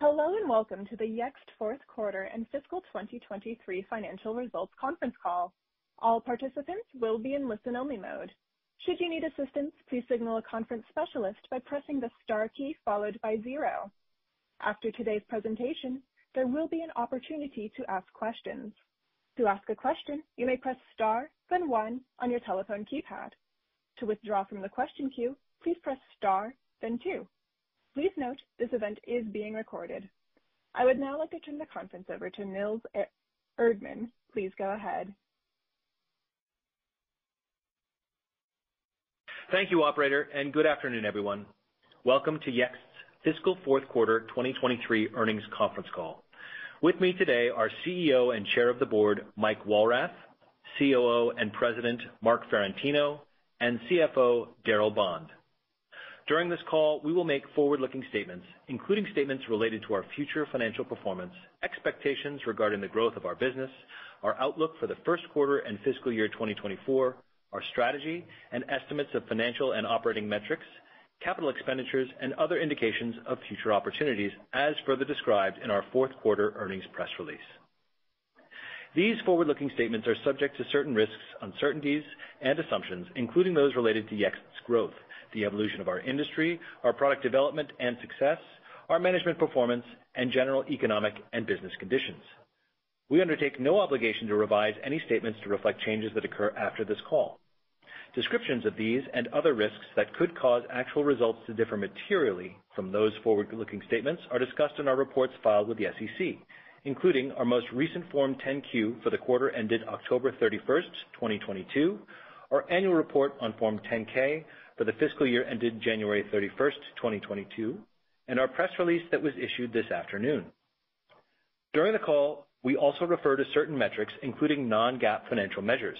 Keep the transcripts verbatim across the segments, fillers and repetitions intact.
Hello and welcome to the Yext fourth quarter and fiscal twenty twenty-three financial results conference call. All participants will be in listen-only mode. Should you need assistance, please signal a conference specialist by pressing the star key followed by zero. After today's presentation, there will be an opportunity to ask questions. To ask a question, you may press star, then one on your telephone keypad. To withdraw from the question queue, please press star, then two. Please note, this event is being recorded. I would now like to turn the conference over to Nils Erdman. Please go ahead. Thank you, operator, and good afternoon, everyone. Welcome to Yext's fiscal fourth quarter twenty twenty-three earnings conference call. With me today are C E O and Chair of the Board, Mike Walrath, C O O and President, Mark Ferrantino, and C F O, Daryl Bond. During this call, we will make forward-looking statements, including statements related to our future financial performance, expectations regarding the growth of our business, our outlook for the first quarter and fiscal year twenty twenty-four, our strategy and estimates of financial and operating metrics, capital expenditures, and other indications of future opportunities, as further described in our fourth quarter earnings press release. These forward-looking statements are subject to certain risks, uncertainties, and assumptions, including those related to Yext's growth, the evolution of our industry, our product development and success, our management performance, and general economic and business conditions. We undertake no obligation to revise any statements to reflect changes that occur after this call. Descriptions of these and other risks that could cause actual results to differ materially from those forward-looking statements are discussed in our reports filed with the S E C, including our most recent Form ten Q for the quarter ended October thirty-first, twenty twenty-two, our annual report on Form ten K, for the fiscal year ended January thirty-first, twenty twenty-two, and our press release that was issued this afternoon. During the call, we also refer to certain metrics, including non-GAAP financial measures.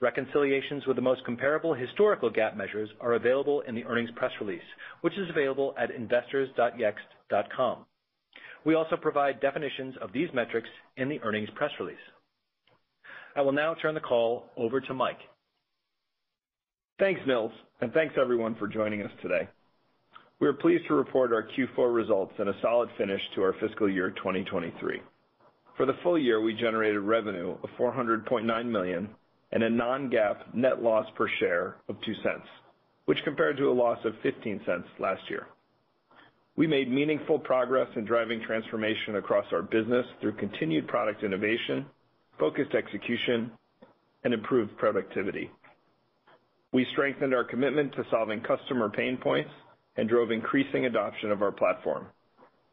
Reconciliations with the most comparable historical GAAP measures are available in the earnings press release, which is available at investors dot yext dot com. We also provide definitions of these metrics in the earnings press release. I will now turn the call over to Mike. Thanks, Nils, and thanks everyone for joining us today. We are pleased to report our Q four results and a solid finish to our fiscal year twenty twenty-three. For the full year, we generated revenue of four hundred point nine million dollars and a non-GAAP net loss per share of two cents, which compared to a loss of fifteen cents last year. We made meaningful progress in driving transformation across our business through continued product innovation, focused execution, and improved productivity. We strengthened our commitment to solving customer pain points and drove increasing adoption of our platform.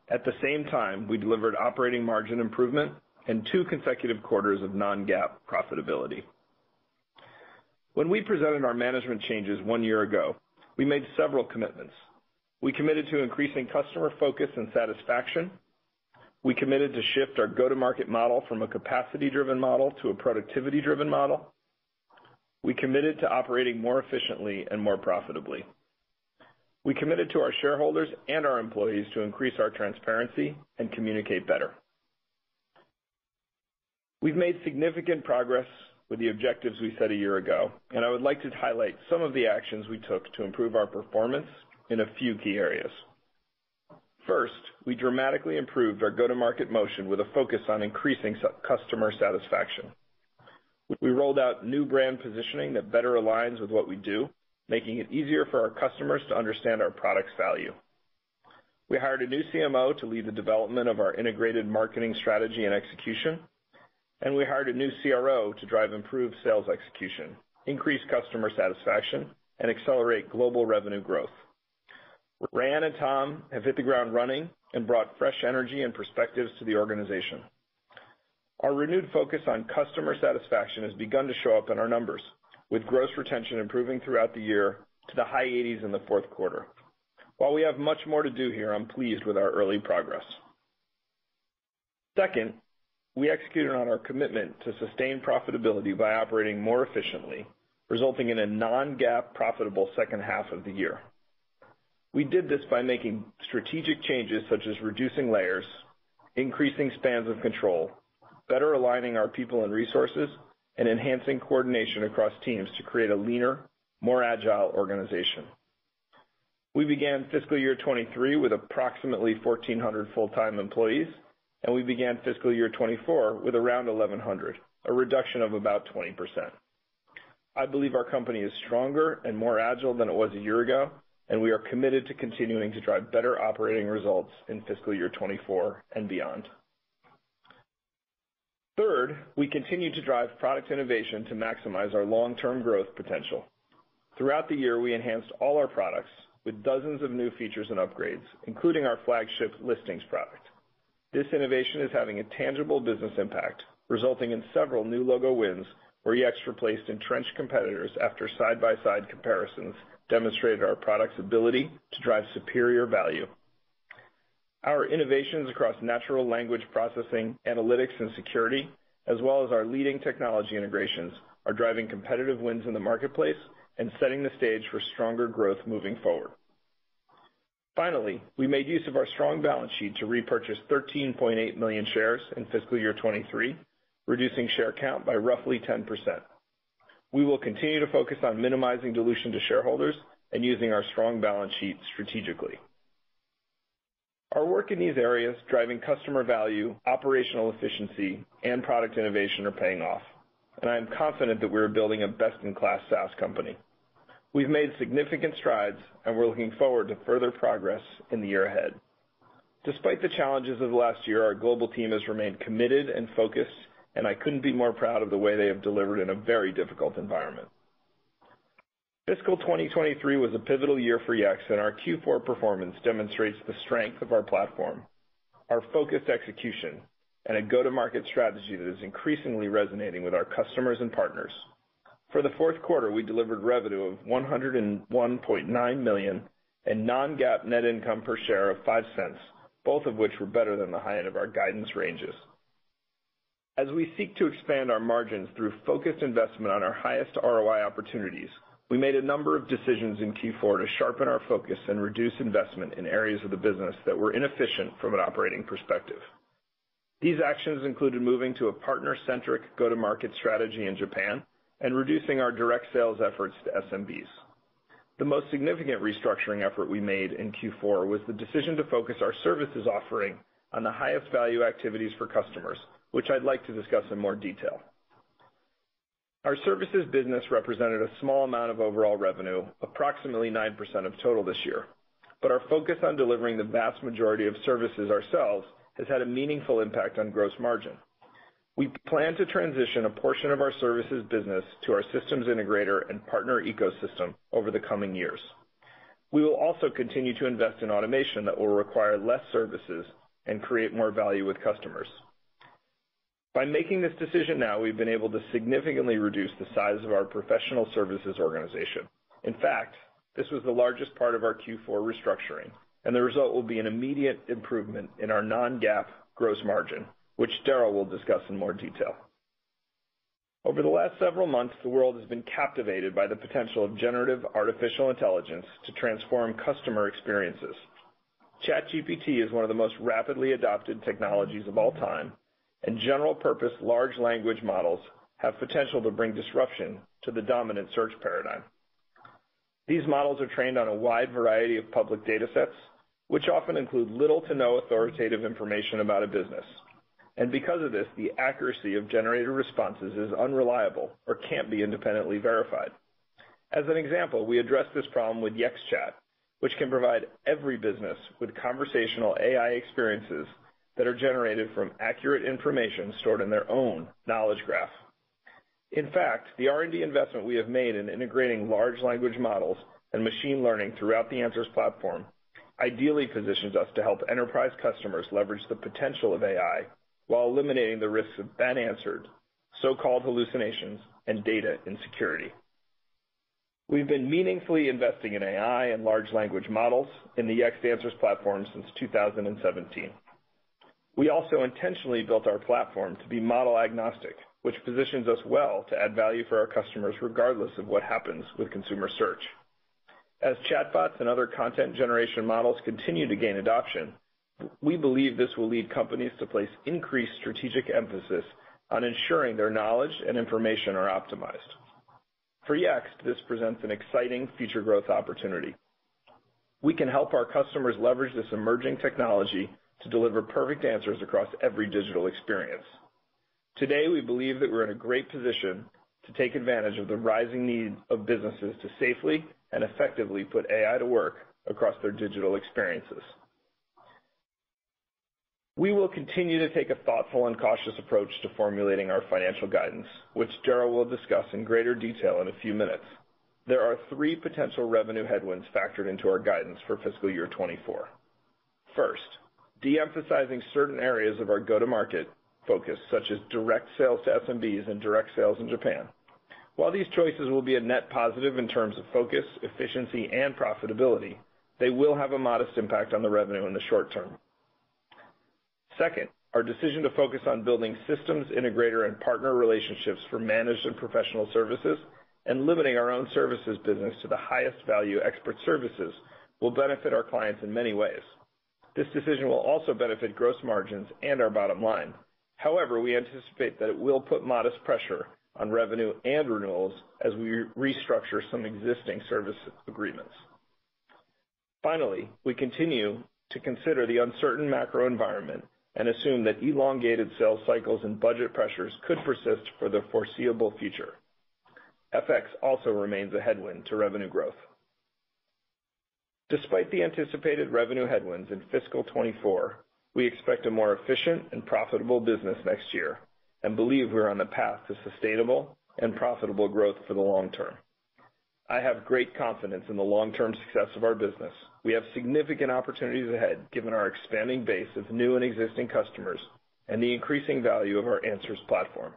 At the same time, we delivered operating margin improvement and two consecutive quarters of non-GAAP profitability. When we presented our management changes one year ago, we made several commitments. We committed to increasing customer focus and satisfaction. We committed to shift our go-to-market model from a capacity-driven model to a productivity-driven model. We committed to operating more efficiently and more profitably. We committed to our shareholders and our employees to increase our transparency and communicate better. We've made significant progress with the objectives we set a year ago, and I would like to highlight some of the actions we took to improve our performance in a few key areas. First, we dramatically improved our go-to-market motion with a focus on increasing customer satisfaction. We rolled out new brand positioning that better aligns with what we do, making it easier for our customers to understand our product's value. We hired a new C M O to lead the development of our integrated marketing strategy and execution, and we hired a new C R O to drive improved sales execution, increase customer satisfaction, and accelerate global revenue growth. Ryan and Tom have hit the ground running and brought fresh energy and perspectives to the organization. Our renewed focus on customer satisfaction has begun to show up in our numbers, with gross retention improving throughout the year to the high eighties in the fourth quarter. While we have much more to do here, I'm pleased with our early progress. Second, we executed on our commitment to sustain profitability by operating more efficiently, resulting in a non-GAAP profitable second half of the year. We did this by making strategic changes such as reducing layers, increasing spans of control, better aligning our people and resources, and enhancing coordination across teams to create a leaner, more agile organization. We began fiscal year twenty-three with approximately fourteen hundred full-time employees, and we began fiscal year twenty-four with around eleven hundred, a reduction of about twenty percent. I believe our company is stronger and more agile than it was a year ago, and we are committed to continuing to drive better operating results in fiscal year twenty-four and beyond. Third, we continue to drive product innovation to maximize our long-term growth potential. Throughout the year, we enhanced all our products with dozens of new features and upgrades, including our flagship listings product. This innovation is having a tangible business impact, resulting in several new logo wins where Yext replaced entrenched competitors after side-by-side comparisons demonstrated our product's ability to drive superior value. Our innovations across natural language processing, analytics, and security, as well as our leading technology integrations, are driving competitive wins in the marketplace and setting the stage for stronger growth moving forward. Finally, we made use of our strong balance sheet to repurchase thirteen point eight million shares in fiscal year twenty-three, reducing share count by roughly ten percent. We will continue to focus on minimizing dilution to shareholders and using our strong balance sheet strategically. Our work in these areas, driving customer value, operational efficiency, and product innovation are paying off, and I am confident that we are building a best-in-class SaaS company. We've made significant strides, and we're looking forward to further progress in the year ahead. Despite the challenges of the last year, our global team has remained committed and focused, and I couldn't be more proud of the way they have delivered in a very difficult environment. Fiscal twenty twenty-three was a pivotal year for Yext, and our Q four performance demonstrates the strength of our platform, our focused execution, and a go-to-market strategy that is increasingly resonating with our customers and partners. For the fourth quarter, we delivered revenue of one hundred one point nine million dollars and non-GAAP net income per share of five cents, both of which were better than the high end of our guidance ranges. As we seek to expand our margins through focused investment on our highest R O I opportunities, we made a number of decisions in Q four to sharpen our focus and reduce investment in areas of the business that were inefficient from an operating perspective. These actions included moving to a partner-centric go-to-market strategy in Japan and reducing our direct sales efforts to S M Bs. The most significant restructuring effort we made in Q four was the decision to focus our services offering on the highest value activities for customers, which I'd like to discuss in more detail. Our services business represented a small amount of overall revenue, approximately nine percent of total this year, but our focus on delivering the vast majority of services ourselves has had a meaningful impact on gross margin. We plan to transition a portion of our services business to our systems integrator and partner ecosystem over the coming years. We will also continue to invest in automation that will require less services and create more value with customers. By making this decision now, we've been able to significantly reduce the size of our professional services organization. In fact, this was the largest part of our Q four restructuring, and the result will be an immediate improvement in our non-GAAP gross margin, which Daryl will discuss in more detail. Over the last several months, the world has been captivated by the potential of generative artificial intelligence to transform customer experiences. ChatGPT is one of the most rapidly adopted technologies of all time, and general-purpose large language models have potential to bring disruption to the dominant search paradigm. These models are trained on a wide variety of public data sets, which often include little to no authoritative information about a business. And because of this, the accuracy of generated responses is unreliable or can't be independently verified. As an example, we addressed this problem with Yext Chat, which can provide every business with conversational A I experiences that are generated from accurate information stored in their own knowledge graph. In fact, the R and D investment we have made in integrating large language models and machine learning throughout the Answers platform ideally positions us to help enterprise customers leverage the potential of A I while eliminating the risks of bad answers, so-called hallucinations, and data insecurity. We've been meaningfully investing in A I and large language models in the Yext Answers platform since two thousand seventeen. We also intentionally built our platform to be model agnostic, which positions us well to add value for our customers regardless of what happens with consumer search. As chatbots and other content generation models continue to gain adoption, we believe this will lead companies to place increased strategic emphasis on ensuring their knowledge and information are optimized. For Yext, this presents an exciting future growth opportunity. we can help our customers leverage this emerging technology to deliver perfect answers across every digital experience. Today, we believe that we're in a great position to take advantage of the rising need of businesses to safely and effectively put A I to work across their digital experiences. We will continue to take a thoughtful and cautious approach to formulating our financial guidance, which Daryl will discuss in greater detail in a few minutes. There are three potential revenue headwinds factored into our guidance for fiscal year twenty-four. First, de-emphasizing certain areas of our go-to-market focus, such as direct sales to S M Bs and direct sales in Japan. While these choices will be a net positive in terms of focus, efficiency, and profitability, they will have a modest impact on the revenue in the short term. Second, our decision to focus on building systems, integrator, and partner relationships for managed and professional services and limiting our own services business to the highest value expert services will benefit our clients in many ways. This decision will also benefit gross margins and our bottom line. However, we anticipate that it will put modest pressure on revenue and renewals as we restructure some existing service agreements. Finally, we continue to consider the uncertain macro environment and assume that elongated sales cycles and budget pressures could persist for the foreseeable future. F X also remains a headwind to revenue growth. Despite the anticipated revenue headwinds in fiscal twenty-four, we expect a more efficient and profitable business next year and believe we're on the path to sustainable and profitable growth for the long term. I have great confidence in the long-term success of our business. We have significant opportunities ahead given our expanding base of new and existing customers and the increasing value of our Answers platform.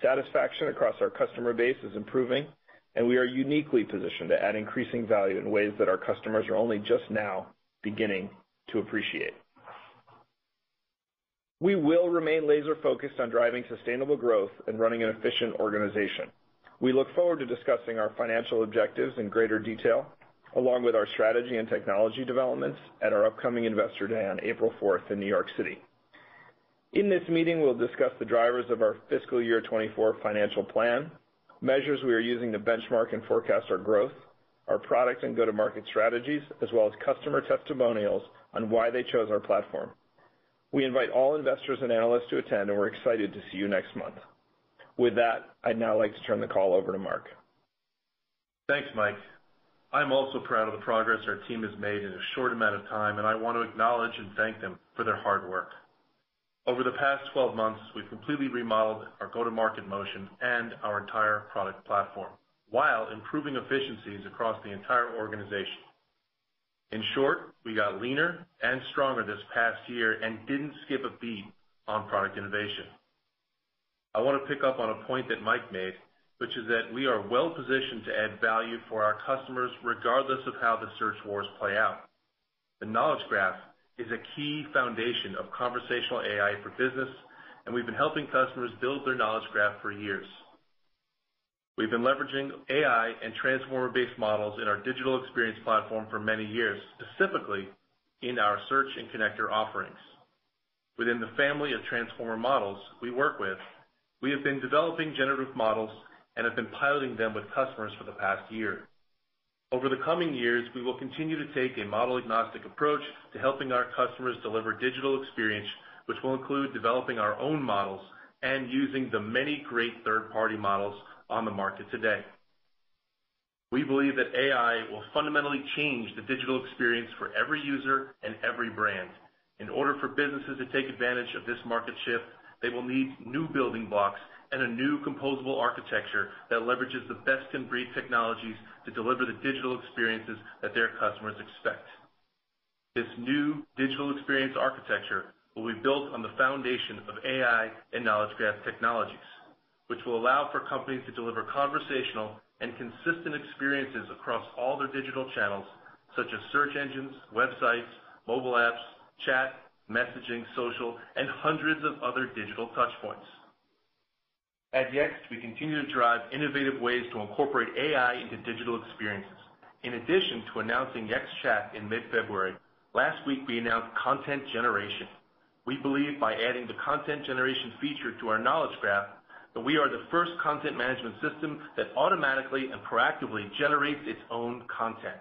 Satisfaction across our customer base is improving, and we are uniquely positioned to add increasing value in ways that our customers are only just now beginning to appreciate. We will remain laser-focused on driving sustainable growth and running an efficient organization. We look forward to discussing our financial objectives in greater detail, along with our strategy and technology developments at our upcoming Investor Day on April fourth in New York City. In this meeting, we'll discuss the drivers of our fiscal year twenty-four financial plan, measures we are using to benchmark and forecast our growth, our product and go-to-market strategies, as well as customer testimonials on why they chose our platform. We invite all investors and analysts to attend, and we're excited to see you next month. With that, I'd now like to turn the call over to Mark. Thanks, Mike. I'm also proud of the progress our team has made in a short amount of time, and I want to acknowledge and thank them for their hard work. Over the past twelve months, we've completely remodeled our go-to-market motion and our entire product platform, while improving efficiencies across the entire organization. In short, we got leaner and stronger this past year and didn't skip a beat on product innovation. I want to pick up on a point that Mike made, which is that we are well positioned to add value for our customers regardless of how the search wars play out. The knowledge graph is a key foundation of conversational A I for business, and we've been helping customers build their knowledge graph for years. We've been leveraging A I and transformer-based models in our digital experience platform for many years, specifically in our search and connector offerings. Within the family of transformer models we work with, we have been developing generative models and have been piloting them with customers for the past year. Over the coming years, we will continue to take a model-agnostic approach to helping our customers deliver digital experience, which will include developing our own models and using the many great third-party models on the market today. We believe that A I will fundamentally change the digital experience for every user and every brand. In order for businesses to take advantage of this market shift, they will need new building blocks and a new composable architecture that leverages the best-in-breed technologies to deliver the digital experiences that their customers expect. This new digital experience architecture will be built on the foundation of A I and knowledge graph technologies, which will allow for companies to deliver conversational and consistent experiences across all their digital channels, such as search engines, websites, mobile apps, chat, messaging, social, and hundreds of other digital touchpoints. At Yext, we continue to drive innovative ways to incorporate A I into digital experiences. In addition to announcing Yext Chat in mid-February, last week we announced content generation. We believe by adding the content generation feature to our knowledge graph, that we are the first content management system that automatically and proactively generates its own content.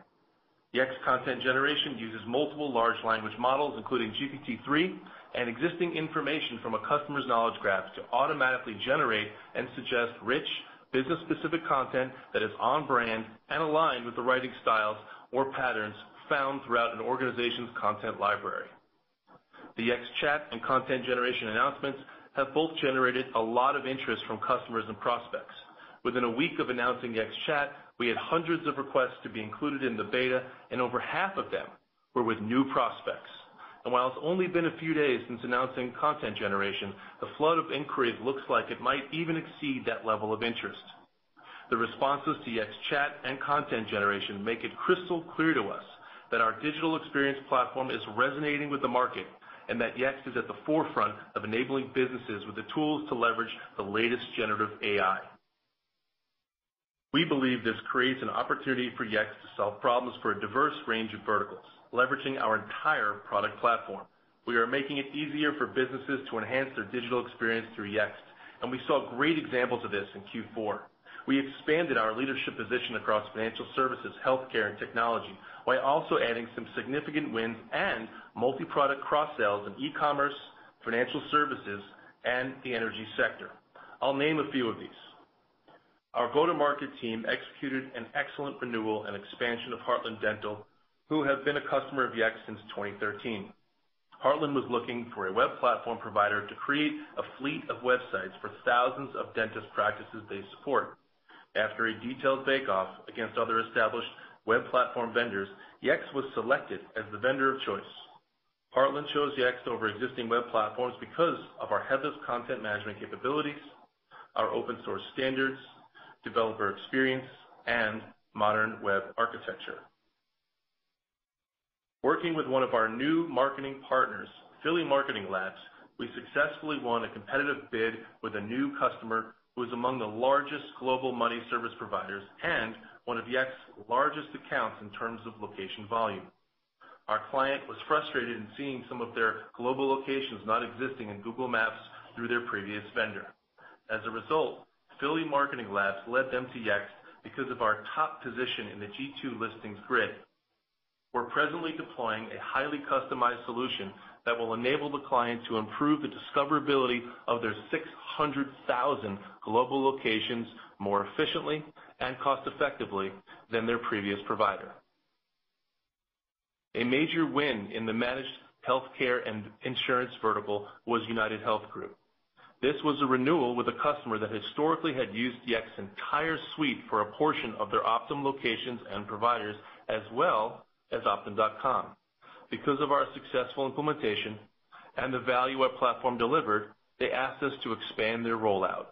Yext content generation uses multiple large language models, including G P T three and existing information from a customer's knowledge graph to automatically generate and suggest rich, business-specific content that is on brand and aligned with the writing styles or patterns found throughout an organization's content library. The Yext Chat and content generation announcements have both generated a lot of interest from customers and prospects. Within a week of announcing Yext Chat, we had hundreds of requests to be included in the beta, and over half of them were with new prospects. And while it's only been a few days since announcing content generation, the flood of inquiries looks like it might even exceed that level of interest. The responses to Yext Chat and content generation make it crystal clear to us that our digital experience platform is resonating with the market, and that Yext is at the forefront of enabling businesses with the tools to leverage the latest generative A I. We believe this creates an opportunity for Yext to solve problems for a diverse range of verticals, leveraging our entire product platform. We are making it easier for businesses to enhance their digital experience through Yext, and we saw great examples of this in Q four. We expanded our leadership position across financial services, healthcare, and technology, while also adding some significant wins and multi-product cross-sales in e-commerce, financial services, and the energy sector. I'll name a few of these. Our go-to-market team executed an excellent renewal and expansion of Heartland Dental, who have been a customer of Yext since twenty thirteen. Heartland was looking for a web platform provider to create a fleet of websites for thousands of dentist practices they support. After a detailed bake-off against other established web platform vendors, Yext was selected as the vendor of choice. Heartland chose Yext over existing web platforms because of our headless content management capabilities, our open source standards, developer experience, and modern web architecture. Working with one of our new marketing partners, Philly Marketing Labs, we successfully won a competitive bid with a new customer who is among the largest global money service providers and one of Yext's largest accounts in terms of location volume. Our client was frustrated in seeing some of their global locations not existing in Google Maps through their previous vendor. As a result, Philly Marketing Labs led them to Yext because of our top position in the G two listings grid. We're presently deploying a highly customized solution that will enable the client to improve the discoverability of their six hundred thousand global locations more efficiently and cost-effectively than their previous provider. A major win in the managed healthcare and insurance vertical was United Health Group. This was a renewal with a customer that historically had used Yext's entire suite for a portion of their Optum locations and providers, as well as optin dot com. Because of our successful implementation and the value our platform delivered, they asked us to expand their rollout.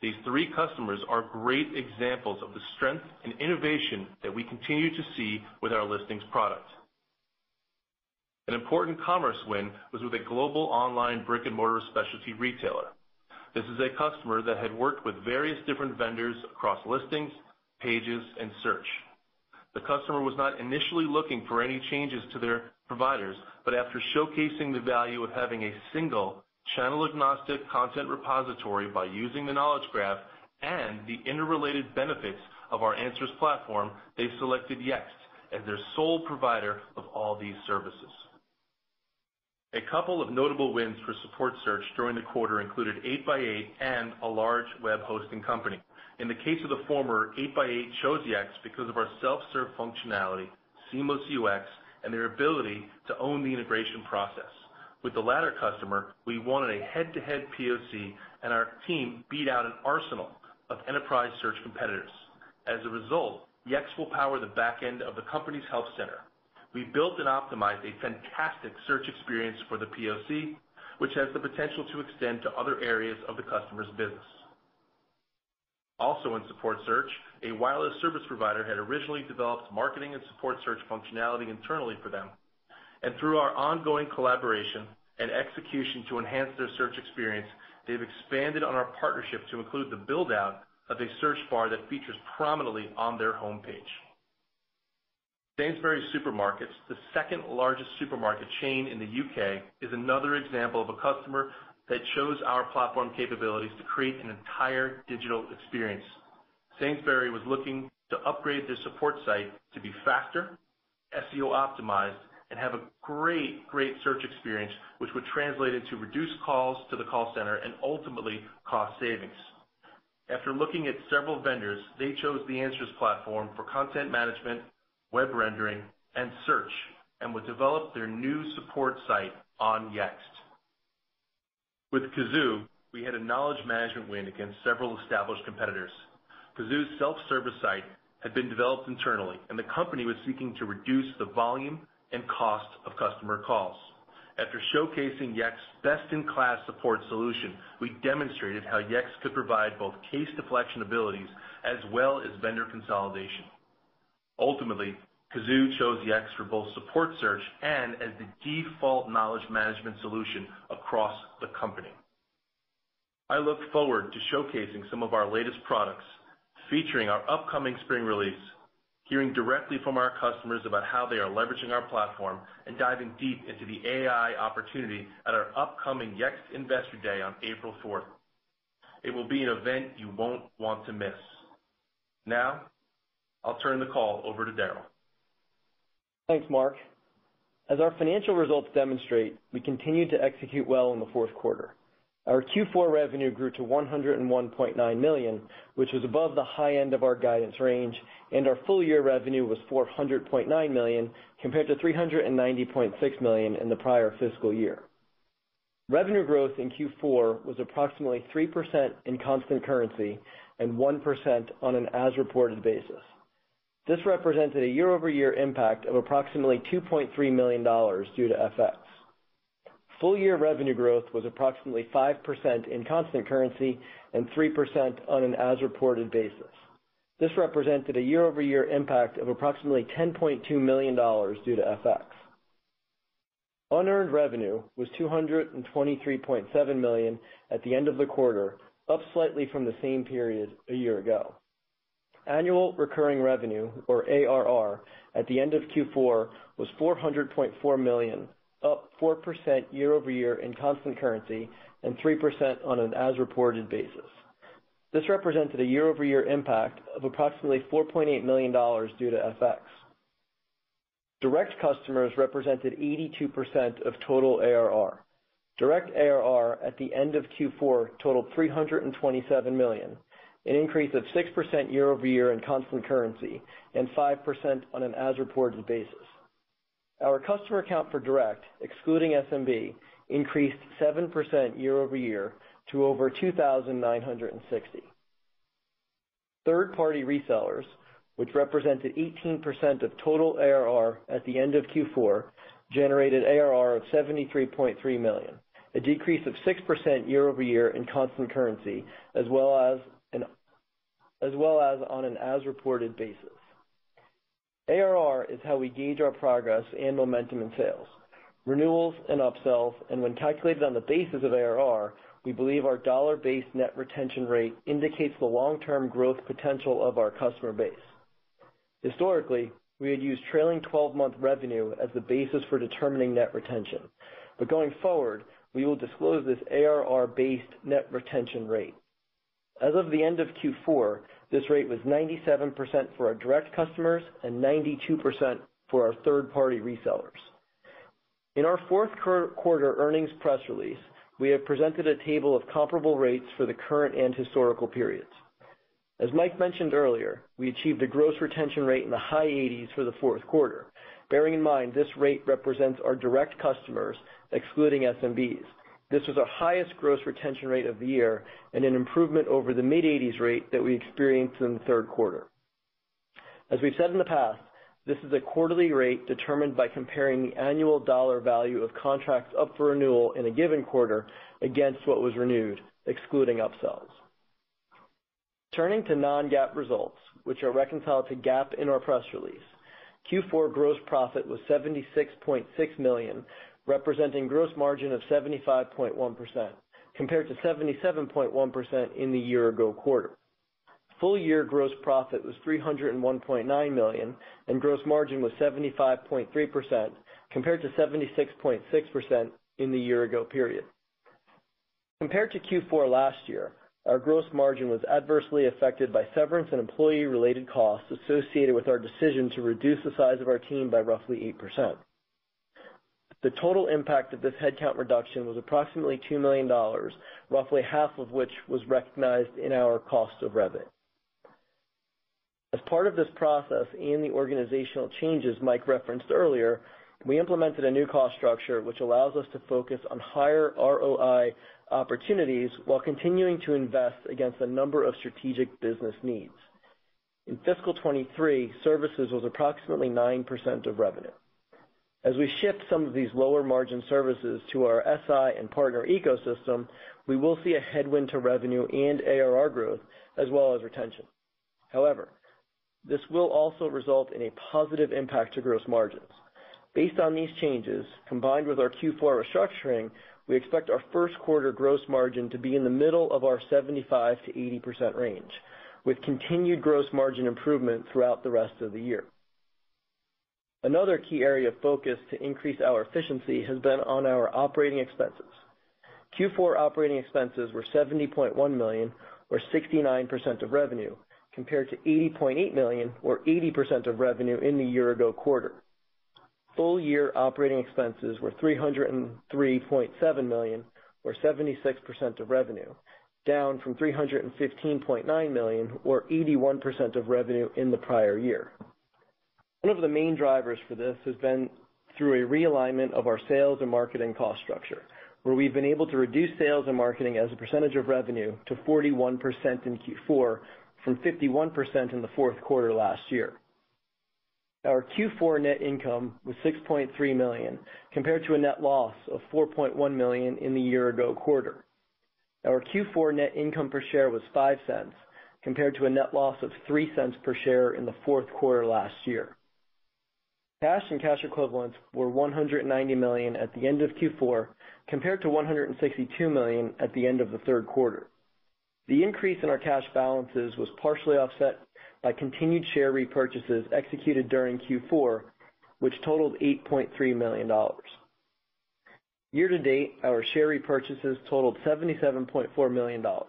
These three customers are great examples of the strength and innovation that we continue to see with our listings product. An important commerce win was with a global online brick-and-mortar specialty retailer. This is a customer that had worked with various different vendors across listings, pages, and search. The customer was not initially looking for any changes to their providers, but after showcasing the value of having a single channel-agnostic content repository by using the knowledge graph and the interrelated benefits of our Answers platform, they selected Yext as their sole provider of all these services. A couple of notable wins for support search during the quarter included eight by eight and a large web hosting company. In the case of the former, eight by eight chose Yext because of our self-serve functionality, seamless U X, and their ability to own the integration process. With the latter customer, we wanted a head-to-head P O C, and our team beat out an arsenal of enterprise search competitors. As a result, Yext will power the back end of the company's help center. We built and optimized a fantastic search experience for the P O C, which has the potential to extend to other areas of the customer's business. Also in support search, a wireless service provider had originally developed marketing and support search functionality internally for them. And through our ongoing collaboration and execution to enhance their search experience, they've expanded on our partnership to include the build-out of a search bar that features prominently on their homepage. Sainsbury's Supermarkets, the second largest supermarket chain in the U K, is another example of a customer that chose our platform capabilities to create an entire digital experience. Sainsbury was looking to upgrade their support site to be faster, S E O optimized, and have a great, great search experience, which would translate into reduced calls to the call center and ultimately cost savings. After looking at several vendors, they chose the Answers platform for content management, web rendering, and search, and would develop their new support site on Yext. With Kazoo, we had a knowledge management win against several established competitors. Kazoo's self-service site had been developed internally, and the company was seeking to reduce the volume and cost of customer calls. After showcasing Yext's best-in-class support solution, we demonstrated how Yext could provide both case deflection abilities as well as vendor consolidation. Ultimately, Kazoo chose Yext for both support search and as the default knowledge management solution across the company. I look forward to showcasing some of our latest products, featuring our upcoming spring release, hearing directly from our customers about how they are leveraging our platform, and diving deep into the A I opportunity at our upcoming Yext Investor Day on April fourth. It will be an event you won't want to miss. Now, I'll turn the call over to Daryl. Thanks, Mark. As our financial results demonstrate, we continued to execute well in the fourth quarter. Our Q four revenue grew to one hundred one point nine million dollars, which was above the high end of our guidance range, and our full-year revenue was four hundred point nine million dollars compared to three hundred ninety point six million dollars in the prior fiscal year. Revenue growth in Q four was approximately three percent in constant currency and one percent on an as-reported basis. This represented a year-over-year impact of approximately two point three million dollars due to F X. Full-year revenue growth was approximately five percent in constant currency and three percent on an as-reported basis. This represented a year-over-year impact of approximately ten point two million dollars due to F X. Unearned revenue was two hundred twenty-three point seven million dollars at the end of the quarter, up slightly from the same period a year ago. Annual recurring revenue, or A R R, at the end of Q four was four hundred point four million dollars, up four percent year-over-year in constant currency and three percent on an as-reported basis. This represented a year-over-year impact of approximately four point eight million dollars due to F X. Direct customers represented eighty-two percent of total A R R. Direct A R R at the end of Q four totaled three hundred twenty-seven million dollars, an increase of six percent year-over-year in constant currency and five percent on an as-reported basis. Our customer count for direct, excluding S M B, increased seven percent year-over-year to over two thousand nine hundred sixty. Third-party resellers, which represented eighteen percent of total A R R at the end of Q four, generated A R R of seventy-three point three million dollars, a decrease of six percent year-over-year in constant currency, as well as, an, as well as on an as-reported basis. A R R is how we gauge our progress and momentum in sales, renewals and upsells, and when calculated on the basis of A R R, we believe our dollar-based net retention rate indicates the long-term growth potential of our customer base. Historically, we had used trailing twelve-month revenue as the basis for determining net retention, but going forward, we will disclose this A R R-based net retention rate. As of the end of Q four, this rate was ninety-seven percent for our direct customers and ninety-two percent for our third-party resellers. In our fourth quarter earnings press release, we have presented a table of comparable rates for the current and historical periods. As Mike mentioned earlier, we achieved a gross retention rate in the high eighties for the fourth quarter. Bearing in mind, this rate represents our direct customers, excluding S M Bs. This was our highest gross retention rate of the year and an improvement over the mid-eighties rate that we experienced in the third quarter. As we've said in the past, this is a quarterly rate determined by comparing the annual dollar value of contracts up for renewal in a given quarter against what was renewed, excluding upsells. Turning to non-GAAP results, which are reconciled to GAAP in our press release, Q four gross profit was seventy-six point six million dollars, representing gross margin of seventy-five point one percent, compared to seventy-seven point one percent in the year-ago quarter. Full-year gross profit was three hundred one point nine million dollars, and gross margin was seventy-five point three percent, compared to seventy-six point six percent in the year-ago period. Compared to Q four last year, Our gross margin was adversely affected by severance and employee-related costs associated with our decision to reduce the size of our team by roughly eight percent. The total impact of this headcount reduction was approximately two million dollars, roughly half of which was recognized in our cost of revenue. As part of this process and the organizational changes Mike referenced earlier, we implemented a new cost structure which allows us to focus on higher R O I opportunities while continuing to invest against a number of strategic business needs. In fiscal twenty-three, services was approximately nine percent of revenue. As we shift some of these lower margin services to our S I and partner ecosystem, we will see a headwind to revenue and A R R growth as well as retention. However, this will also result in a positive impact to gross margins. Based on these changes, combined with our Q four restructuring, we expect our first quarter gross margin to be in the middle of our seventy-five to eighty percent range, with continued gross margin improvement throughout the rest of the year. Another key area of focus to increase our efficiency has been on our operating expenses. Q four operating expenses were seventy point one million dollars, or sixty-nine percent of revenue, compared to eighty point eight million dollars, or eighty percent of revenue in the year-ago quarter. Full-year operating expenses were three hundred three point seven million dollars, or seventy-six percent of revenue, down from three hundred fifteen point nine million dollars, or eighty-one percent of revenue in the prior year. One of the main drivers for this has been through a realignment of our sales and marketing cost structure, where we've been able to reduce sales and marketing as a percentage of revenue to forty-one percent in Q four from fifty-one percent in the fourth quarter last year. Our Q four net income was six point three million dollars compared to a net loss of four point one million dollars in the year-ago quarter. Our Q four net income per share was five cents compared to a net loss of three cents per share in the fourth quarter last year. Cash and cash equivalents were one hundred ninety million dollars at the end of Q four compared to one hundred sixty-two million dollars at the end of the third quarter. The increase in our cash balances was partially offset by continued share repurchases executed during Q four, which totaled eight point three million dollars. Year to date, our share repurchases totaled seventy-seven point four million dollars.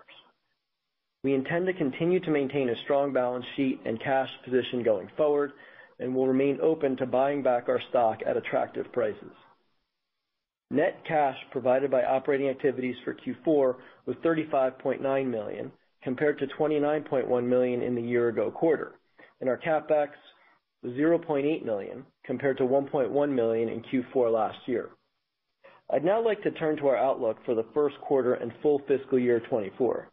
We intend to continue to maintain a strong balance sheet and cash position going forward, and will remain open to buying back our stock at attractive prices. Net cash provided by operating activities for Q four was thirty-five point nine million dollars compared to twenty-nine point one million dollars in the year-ago quarter, and our CapEx was zero point eight million dollars compared to one point one million dollars in Q four last year. I'd now like to turn to our outlook for the first quarter and full fiscal year twenty-four.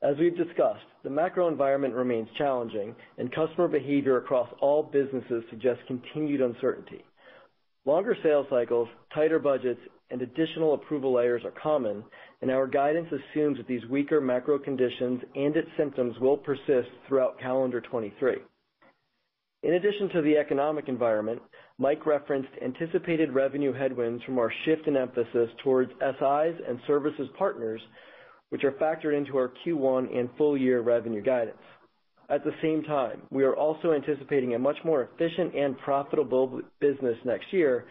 As we've discussed, the macro environment remains challenging, and customer behavior across all businesses suggests continued uncertainty. Longer sales cycles, tighter budgets, and additional approval layers are common, and our guidance assumes that these weaker macro conditions and its symptoms will persist throughout calendar twenty-three. In addition to the economic environment, Mike referenced anticipated revenue headwinds from our shift in emphasis towards S Is and services partners, which are factored into our Q one and full-year revenue guidance. At the same time, we are also anticipating a much more efficient and profitable business next year,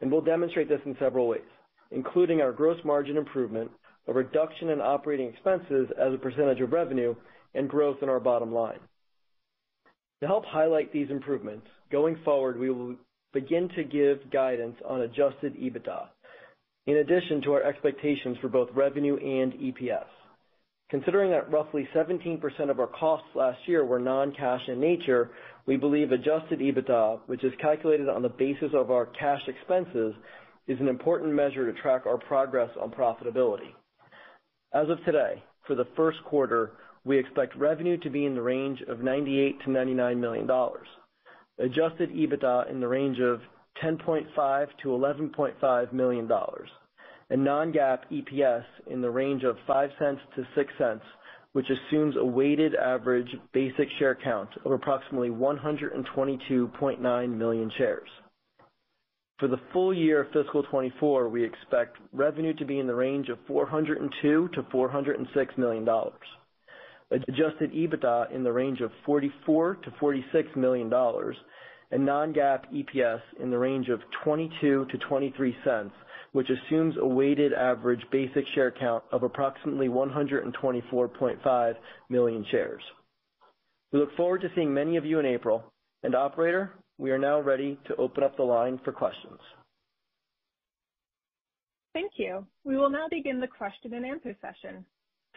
and we'll demonstrate this in several ways, including our gross margin improvement, a reduction in operating expenses as a percentage of revenue, and growth in our bottom line. To help highlight these improvements, going forward, we will begin to give guidance on adjusted EBITDA, in addition to our expectations for both revenue and E P S. Considering that roughly seventeen percent of our costs last year were non-cash in nature, we believe adjusted EBITDA, which is calculated on the basis of our cash expenses, is an important measure to track our progress on profitability. As of today, for the first quarter, we expect revenue to be in the range of ninety-eight to ninety-nine million dollars, adjusted EBITDA in the range of ten point five to eleven point five million dollars, and non-GAAP E P S in the range of five cents to six cents, which assumes a weighted average basic share count of approximately one hundred twenty-two point nine million shares. For the full year of fiscal twenty-four, we expect revenue to be in the range of four hundred two to four hundred six million dollars, adjusted EBITDA in the range of forty-four to forty-six million dollars, and non-GAAP E P S in the range of twenty-two to twenty-three cents, which assumes a weighted average basic share count of approximately one hundred twenty-four point five million shares. We look forward to seeing many of you in April. And operator, we are now ready to open up the line for questions. Thank you. We will now begin the question and answer session.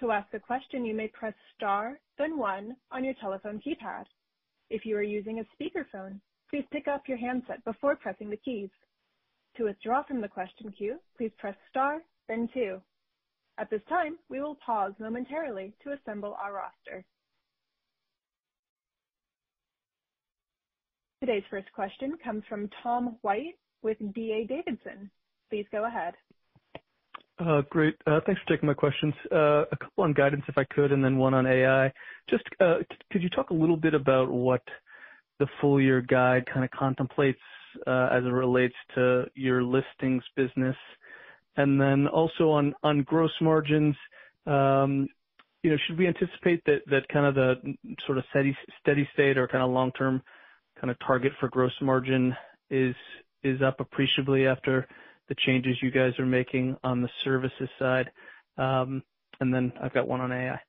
To ask a question, you may press star, then one on your telephone keypad. If you are using a speakerphone, please pick up your handset before pressing the keys. To withdraw from the question queue, please press star, then two. At this time, we will pause momentarily to assemble our roster. Today's first question comes from Tom White with D A Davidson. Please go ahead. Uh, great. Uh, thanks for taking my questions. Uh, a couple on guidance, if I could, and then one on A I. Just uh, could you talk a little bit about what the full year guide kind of contemplates Uh, as it relates to your listings business? And then also on, on gross margins, um, you know, should we anticipate that, that kind of the sort of steady, steady state or kind of long-term kind of target for gross margin is, is up appreciably after the changes you guys are making on the services side? Um, and then I've got one on A I.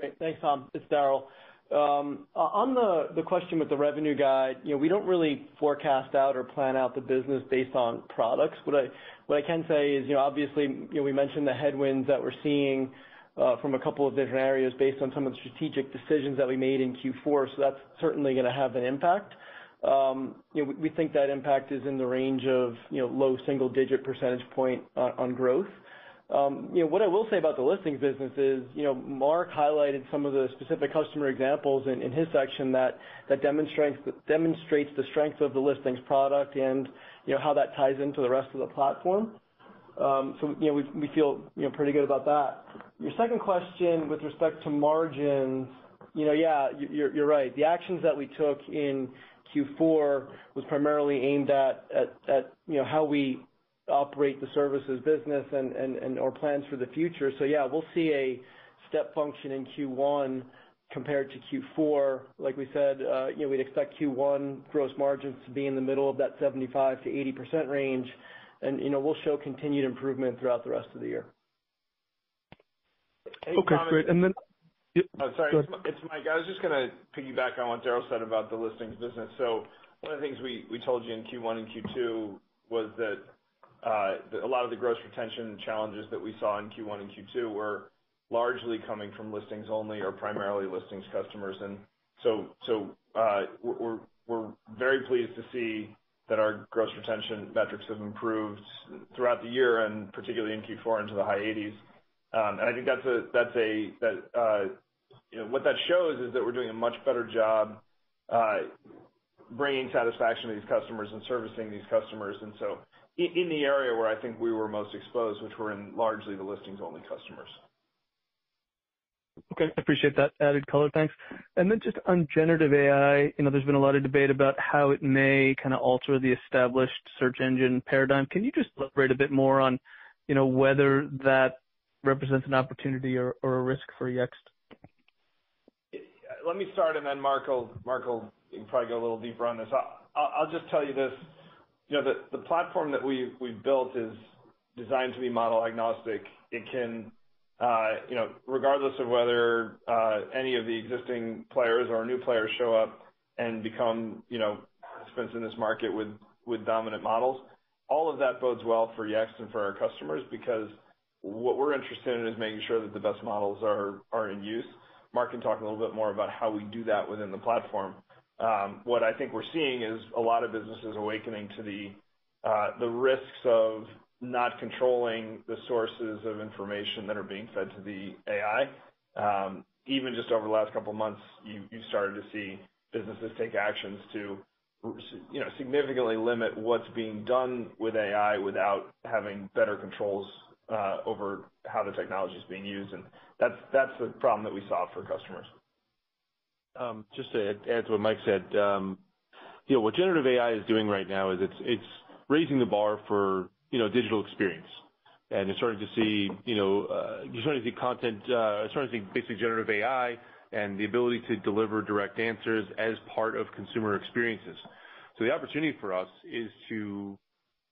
Great. Thanks, Tom. It's Daryl. Um, on the, the question with the revenue guide, you know, we don't really forecast out or plan out the business based on products. What I what I can say is, you know, obviously, you know, we mentioned the headwinds that we're seeing uh, from a couple of different areas based on some of the strategic decisions that we made in Q four. So that's certainly going to have an impact. Um, you know, we, we think that impact is in the range of, you know, low single digit percentage point on, on growth. Um, you know, what I will say about the listings business is, you know, Mark highlighted some of the specific customer examples in, in his section that, that demonstrates, demonstrates the strength of the listings product and, you know, how that ties into the rest of the platform. Um, so, you know, we, we feel, you know, pretty good about that. Your second question with respect to margins, you know, yeah, you're, you're right. The actions that we took in Q four was primarily aimed at, at, at you know, how we operate the services business and, and, and our plans for the future. So, yeah, we'll see a step function in Q one compared to Q four. Like we said, uh, you know, we'd expect Q one gross margins to be in the middle of that seventy-five to eighty percent range. And, you know, we'll show continued improvement throughout the rest of the year. Hey, okay, Tom, great. And then, yep, oh, sorry, it's, it's Mike. I was just going to piggyback on what Daryl said about the listings business. So one of the things we, we told you in Q one and Q two was that Uh, the, a lot of the gross retention challenges that we saw in Q one and Q two were largely coming from listings only or primarily listings customers. And so so uh, we're, we're very pleased to see that our gross retention metrics have improved throughout the year and particularly in Q four into the high eighties. Um, and I think that's a, that's a that uh, you know, what that shows is that we're doing a much better job uh, bringing satisfaction to these customers and servicing these customers. And so in the area where I think we were most exposed, which were in largely the listings-only customers. Okay, I appreciate that added color. Thanks. And then just on generative A I, you know, there's been a lot of debate about how it may kind of alter the established search engine paradigm. Can you just elaborate a bit more on, you know, whether that represents an opportunity or, or a risk for Yext? Let me start, and then Mark will, Mark will probably go a little deeper on this. I'll, I'll just tell you this. You know, the, the platform that we, we've built is designed to be model agnostic. It can, uh, you know, regardless of whether uh, any of the existing players or new players show up and become, you know, participants in this market with, with dominant models, all of that bodes well for Yext and for our customers because what we're interested in is making sure that the best models are, are in use. Mark can talk a little bit more about how we do that within the platform. Um, what I think we're seeing is a lot of businesses awakening to the uh, the risks of not controlling the sources of information that are being fed to the A I. Um, even just over the last couple of months, you, you started to see businesses take actions to, you know, significantly limit what's being done with A I without having better controls uh, over how the technology is being used, and that's that's the problem that we solve for customers. Um, just to add to what Mike said, um, you know, what generative A I is doing right now is it's it's raising the bar for, you know, digital experience, and you're starting to see, you know, uh, you're starting to see content, uh, you're starting to see basically generative A I and the ability to deliver direct answers as part of consumer experiences. So the opportunity for us is to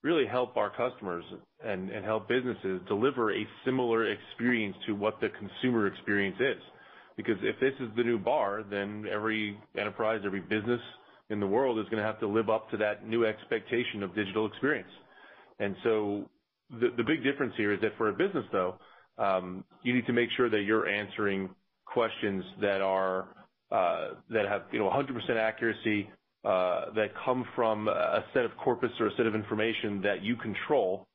really help our customers and, and help businesses deliver a similar experience to what the consumer experience is. Because if this is the new bar, then every enterprise, every business in the world is going to have to live up to that new expectation of digital experience. And so the, the big difference here is that for a business, though, um, you need to make sure that you're answering questions that are uh, that have you know one hundred percent accuracy, uh, that come from a set of corpus or a set of information that you control.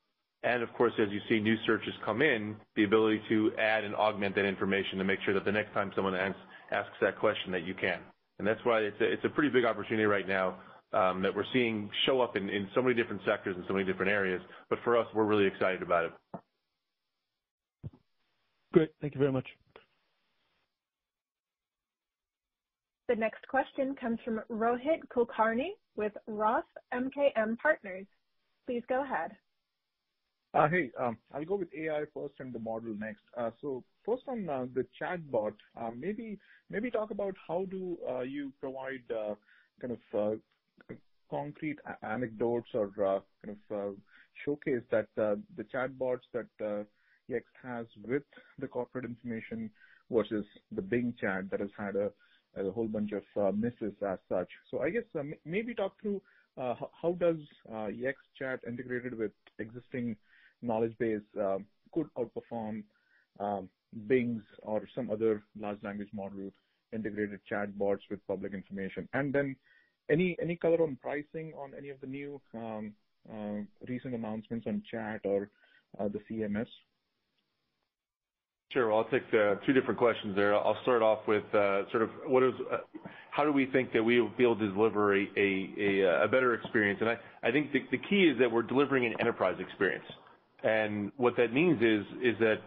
And, of course, as you see new searches come in, the ability to add and augment that information to make sure that the next time someone asks that question that you can. And that's why it's a, it's a pretty big opportunity right now um, that we're seeing show up in, in so many different sectors and so many different areas. But for us, we're really excited about it. Great. Thank you very much. The next question comes from Rohit Kulkarni with Roth M K M Partners. Please go ahead. Uh, hey, um, I'll go with A I first and the model next. Uh, so first on uh, the chatbot, uh, maybe maybe talk about how do uh, you provide uh, kind of uh, concrete anecdotes or uh, kind of uh, showcase that uh, the chatbots that uh, Yext has with the corporate information versus the Bing chat that has had a, a whole bunch of uh, misses as such. So I guess uh, m- maybe talk through uh, how does uh, Yext Chat integrated with existing knowledge base uh, could outperform um, Bing's or some other large language model integrated chatbots with public information. And then any any color on pricing on any of the new um, uh, recent announcements on chat or uh, the C M S? Sure. Well, I'll take the two different questions there. I'll start off with uh, sort of what is, uh, how do we think that we will be able to deliver a, a, a, a better experience? And I, I think the, the key is that we're delivering an enterprise experience. And what that means is is that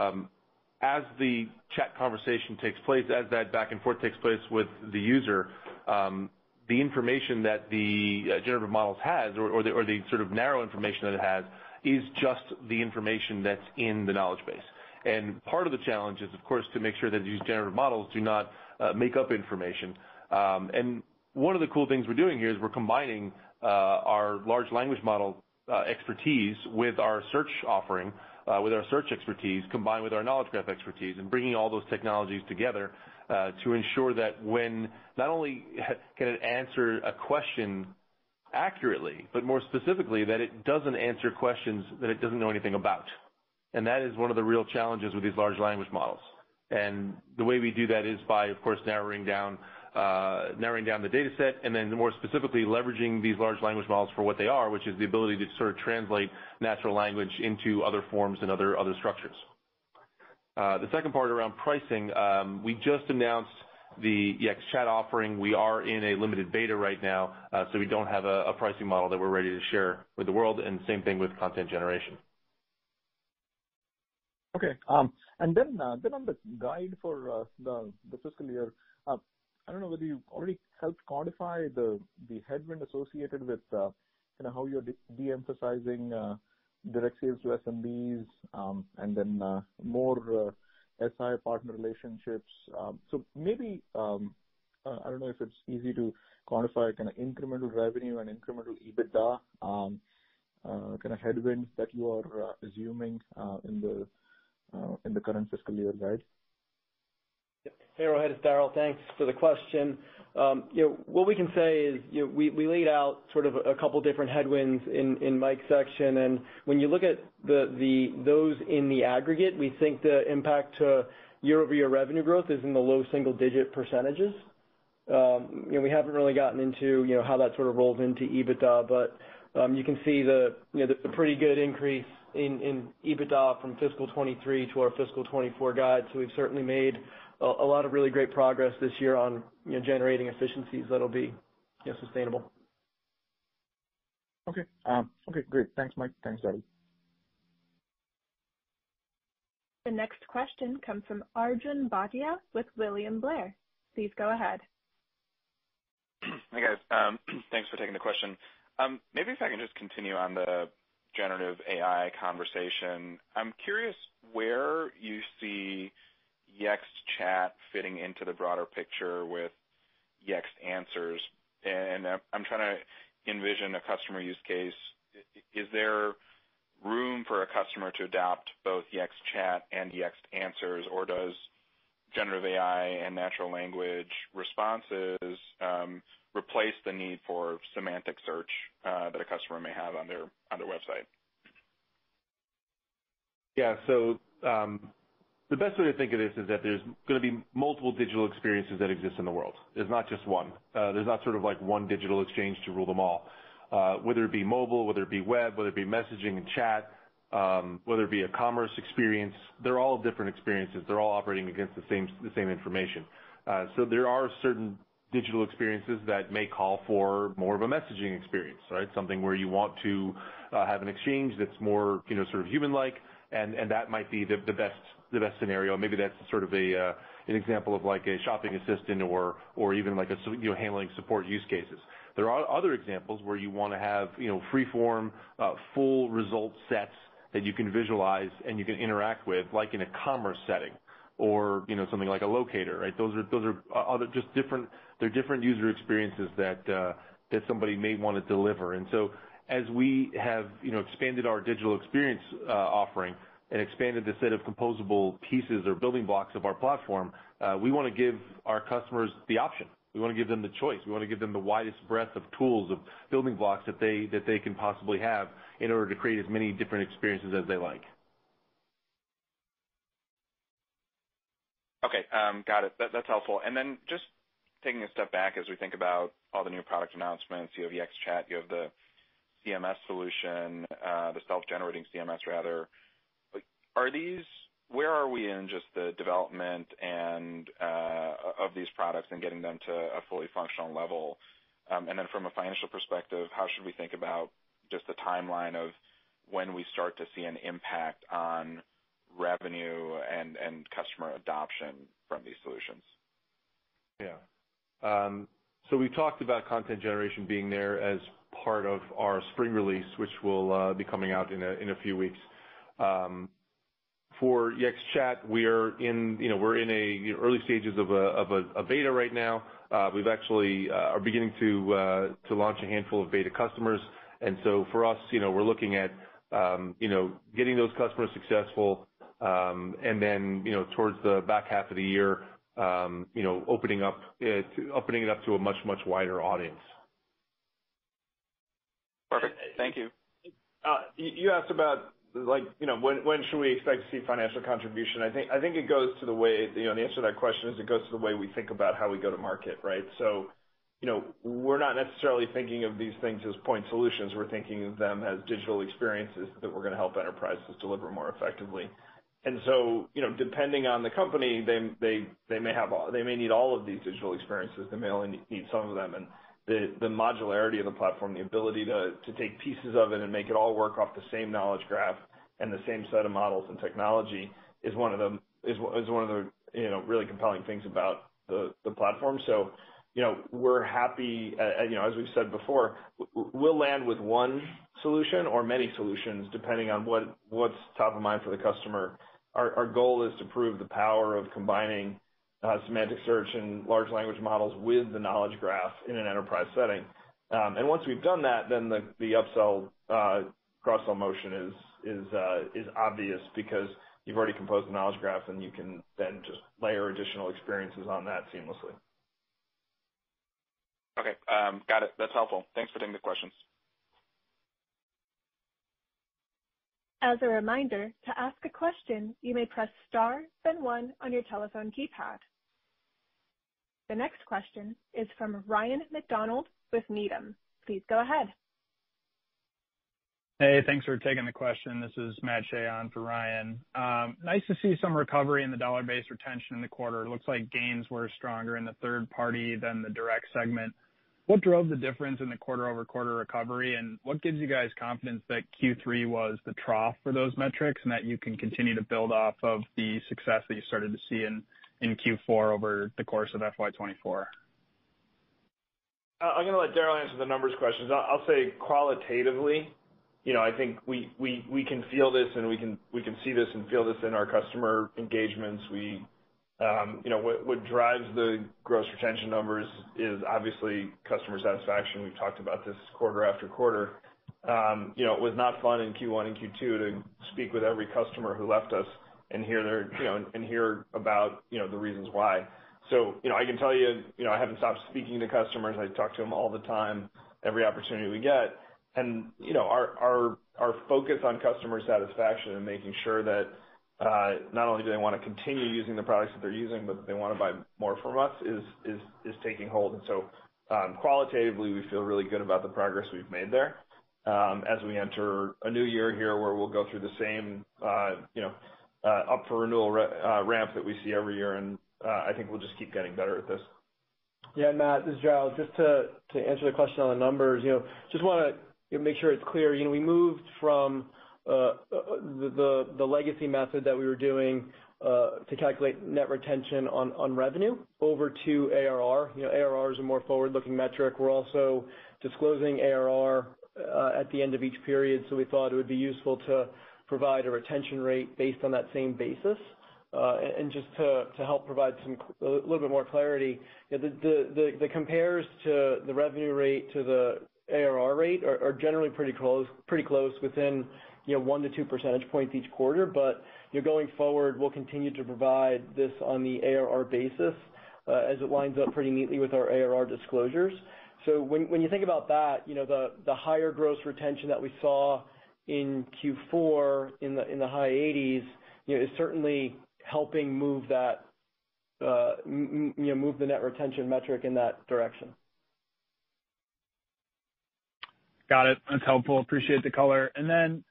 um, as the chat conversation takes place, as that back and forth takes place with the user, um, the information that the uh, generative models has, or, or, the, or the sort of narrow information that it has, is just the information that's in the knowledge base. And part of the challenge is, of course, to make sure that these generative models do not uh, make up information. Um, and one of the cool things we're doing here is we're combining uh, our large language model Uh, expertise with our search offering, uh, with our search expertise, combined with our knowledge graph expertise, and bringing all those technologies together uh, to ensure that when not only can it answer a question accurately, but more specifically that it doesn't answer questions that it doesn't know anything about. And that is one of the real challenges with these large language models. And the way we do that is by, of course, narrowing down Uh, narrowing down the data set, and then more specifically leveraging these large language models for what they are, which is the ability to sort of translate natural language into other forms and other other structures. Uh, the second part around pricing, um, we just announced the Yext Chat offering. We are in a limited beta right now, uh, so we don't have a, a pricing model that we're ready to share with the world, and same thing with content generation. Okay, um, and then uh, then on the guide for uh, the, the fiscal year, uh, I don't know whether you already helped quantify the, the headwind associated with uh, you know, how you're de- de-emphasizing uh, direct sales to S M Bs um, and then uh, more uh, S I partner relationships. Um, so maybe, um, uh, I don't know if it's easy to quantify kind of incremental revenue and incremental EBITDA um, uh, kind of headwinds that you are uh, assuming uh, in the uh, in the current fiscal year guide. Hey, Rohit, it's Daryl. Thanks for the question. Um, you know, what we can say is you know, we, we laid out sort of a couple different headwinds in, in Mike's section, and when you look at the, the those in the aggregate, we think the impact to year-over-year revenue growth is in the low single-digit percentages. Um, you know, we haven't really gotten into you know how that sort of rolls into EBITDA, but um, you can see the you know the pretty good increase in, in EBITDA from fiscal twenty-three to our fiscal twenty-four guide. So we've certainly made a lot of really great progress this year on you know, generating efficiencies that'll be you know, sustainable. Okay. Um, okay, great. Thanks, Mike. Thanks, Daddy. The next question comes from Arjun Bhatia with William Blair. Please go ahead. Hey, guys. Um, thanks for taking the question. Um, maybe if I can just continue on the generative A I conversation. I'm curious where you see Yext Chat fitting into the broader picture with Yext Answers, and I'm trying to envision a customer use case is there room for a customer to adopt both Yext Chat and Yext Answers, or does generative A I and natural language responses um, replace the need for semantic search uh, that a customer may have on their on their website? Yeah, so um, the best way to think of this is that there's going to be multiple digital experiences that exist in the world. There's not just one. Uh, there's not sort of like one digital exchange to rule them all. Uh, whether it be mobile, whether it be web, whether it be messaging and chat, um, whether it be a commerce experience, they're all different experiences. They're all operating against the same the same information. Uh, so there are certain digital experiences that may call for more of a messaging experience, right? Something where you want to uh, have an exchange that's more, you know, sort of human-like, and, and that might be the, the best the best scenario. Maybe that's sort of a uh, an example of like a shopping assistant or or even like a you know handling support use cases. There are other examples where you want to have, you know, free-form, uh, full result sets that you can visualize and you can interact with, like in a commerce setting, or you know something like a locator, right? Those are those are other just different. They're different user experiences that uh, that somebody may want to deliver. And so, as we have, you know, expanded our digital experience uh, offering and expanded the set of composable pieces or building blocks of our platform, uh, we want to give our customers the option. We want to give them the choice. We want to give them the widest breadth of tools, of building blocks that they that they can possibly have in order to create as many different experiences as they like. Okay, um, got it. That, that's helpful. And then just taking a step back as we think about all the new product announcements, you have Yext Chat, you have the C M S solution, uh, the self-generating C M S rather. Are these Where are we in just the development and uh, of these products and getting them to a fully functional level? Um, and then from a financial perspective, how should we think about just the timeline of when we start to see an impact on revenue and, and customer adoption from these solutions? Yeah. Um, so we talked about content generation being there as part of our spring release, which will uh, be coming out in a, in a few weeks. Um, For Yext Chat, we are in, you know, we're in a early stages of a of a, a beta right now. Uh, we've actually uh, are beginning to uh, to launch a handful of beta customers, and so for us, you know, we're looking at, um, you know, getting those customers successful, um, and then, you know, towards the back half of the year, um, you know, opening up it, opening it up to a much much wider audience. Perfect. Thank you. Uh, you asked about, like, you know, when when should we expect to see financial contribution? I think I think it goes to the way, you know, the answer to that question is it goes to the way we think about how we go to market, right? So, you know, we're not necessarily thinking of these things as point solutions. We're thinking of them as digital experiences that we're going to help enterprises deliver more effectively. And so, you know, depending on the company, they they they may have all, they may need all of these digital experiences. They may only need some of them. And The, the modularity of the platform, the ability to, to take pieces of it and make it all work off the same knowledge graph and the same set of models and technology is one of the is, is one of the you know really compelling things about the, the platform. So, you know, we're happy. Uh, you know, as we've said before, we'll land with one solution or many solutions depending on what what's top of mind for the customer. Our, our goal is to prove the power of combining Uh, semantic search and large language models with the knowledge graph in an enterprise setting. Um, and once we've done that, then the, the upsell, uh, cross-sell motion is, is, uh, is obvious because you've already composed the knowledge graph and you can then just layer additional experiences on that seamlessly. Okay, um, got it. That's helpful. Thanks for taking the questions. As a reminder, to ask a question, you may press star, then one on your telephone keypad. The next question is from Ryan McDonald with Needham. Please go ahead. Hey, thanks for taking the question. This is Matt Shay on for Ryan. Um, nice to see some recovery in the dollar-based retention in the quarter. It looks like gains were stronger in the third party than the direct segment. What drove the difference in the quarter-over-quarter recovery, and what gives you guys confidence that Q three was the trough for those metrics and that you can continue to build off of the success that you started to see in, in Q four over the course of F Y twenty-four? Uh, I'm going to let Daryl answer the numbers questions. I'll, I'll say qualitatively, you know, I think we, we, we can feel this and we can we can see this and feel this in our customer engagements. We Um, you know, what, what drives the gross retention numbers is obviously customer satisfaction. We've talked about this quarter after quarter. um, you know, it was not fun in Q one and Q two to speak with every customer who left us and hear their, you know, and, and hear about, you know, the reasons why. So, you know, I can tell you, you know, I haven't stopped speaking to customers. I talk to them all the time, every opportunity we get. And, you know, our, our, our focus on customer satisfaction and making sure that uh, not only do they want to continue using the products that they're using, but they want to buy more from us is, is, is taking hold. And so um, qualitatively, we feel really good about the progress we've made there um, as we enter a new year here where we'll go through the same, uh, you know, uh, up for renewal re- uh, ramp that we see every year. And uh, I think we'll just keep getting better at this. Yeah, Matt, this is Giles. Just to, to answer the question on the numbers, you know, just want to you know, make sure it's clear. You know, we moved from uh, the, the the legacy method that we were doing uh, to calculate net retention on, on revenue over to A R R. You know, A R R is a more forward-looking metric. We're also disclosing A R R uh, at the end of each period, so we thought it would be useful to provide a retention rate based on that same basis. Uh, and just to, to help provide some a little bit more clarity, you know, the, the, the, the compares to the revenue rate to the A R R rate are, are generally pretty close, pretty close within, you know, one to two percentage points each quarter. But you know, going forward, we'll continue to provide this on the A R R basis uh, as it lines up pretty neatly with our A R R disclosures. So when when you think about that, you know, the the higher gross retention that we saw in Q four in the in the high eighties, you know, is certainly helping move that, uh, m- you know, move the net retention metric in that direction. Got it. That's helpful. Appreciate the color. And then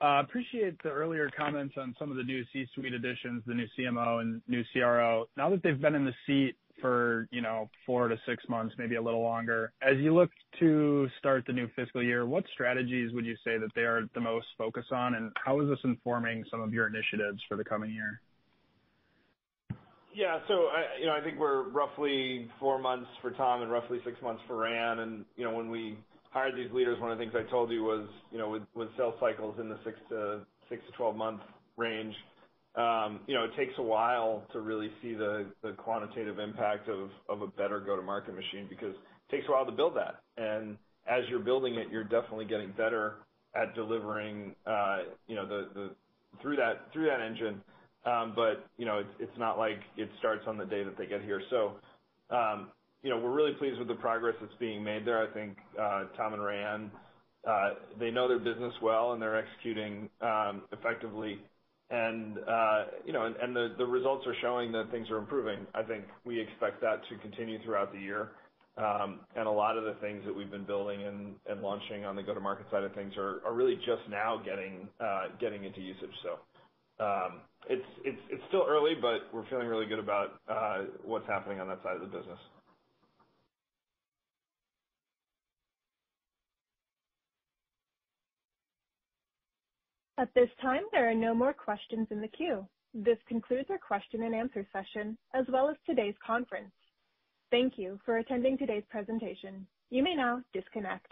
uh, appreciate the earlier comments on some of the new C-suite additions, the new C M O and new C R O. Now that they've been in the seat for, you know, four to six months, maybe a little longer, as you look to start the new fiscal year, what strategies would you say that they are the most focused on, and how is this informing some of your initiatives for the coming year? Yeah, so I, you know, I think we're roughly four months for Tom and roughly six months for Ryan, and, you know, when we hired these leaders, one of the things I told you was, you know, with, with sales cycles in the six to six to twelve month range, um, you know, it takes a while to really see the, the quantitative impact of, of a better go-to-market machine, because it takes a while to build that. And as you're building it, you're definitely getting better at delivering, uh, you know, the, the through that through that engine. Um, but you know, it's it's not like it starts on the day that they get here. So. Um, You know, we're really pleased with the progress that's being made there. I think uh, Tom and Rayanne, uh, they know their business well, and they're executing um, effectively. And, uh, you know, and, and the, the results are showing that things are improving. I think we expect that to continue throughout the year. Um, and a lot of the things that we've been building and, and launching on the go-to-market side of things are, are really just now getting uh, getting into usage. So um, it's, it's, it's still early, but we're feeling really good about uh, what's happening on that side of the business. At this time, there are no more questions in the queue. This concludes our question and answer session, as well as today's conference. Thank you for attending today's presentation. You may now disconnect.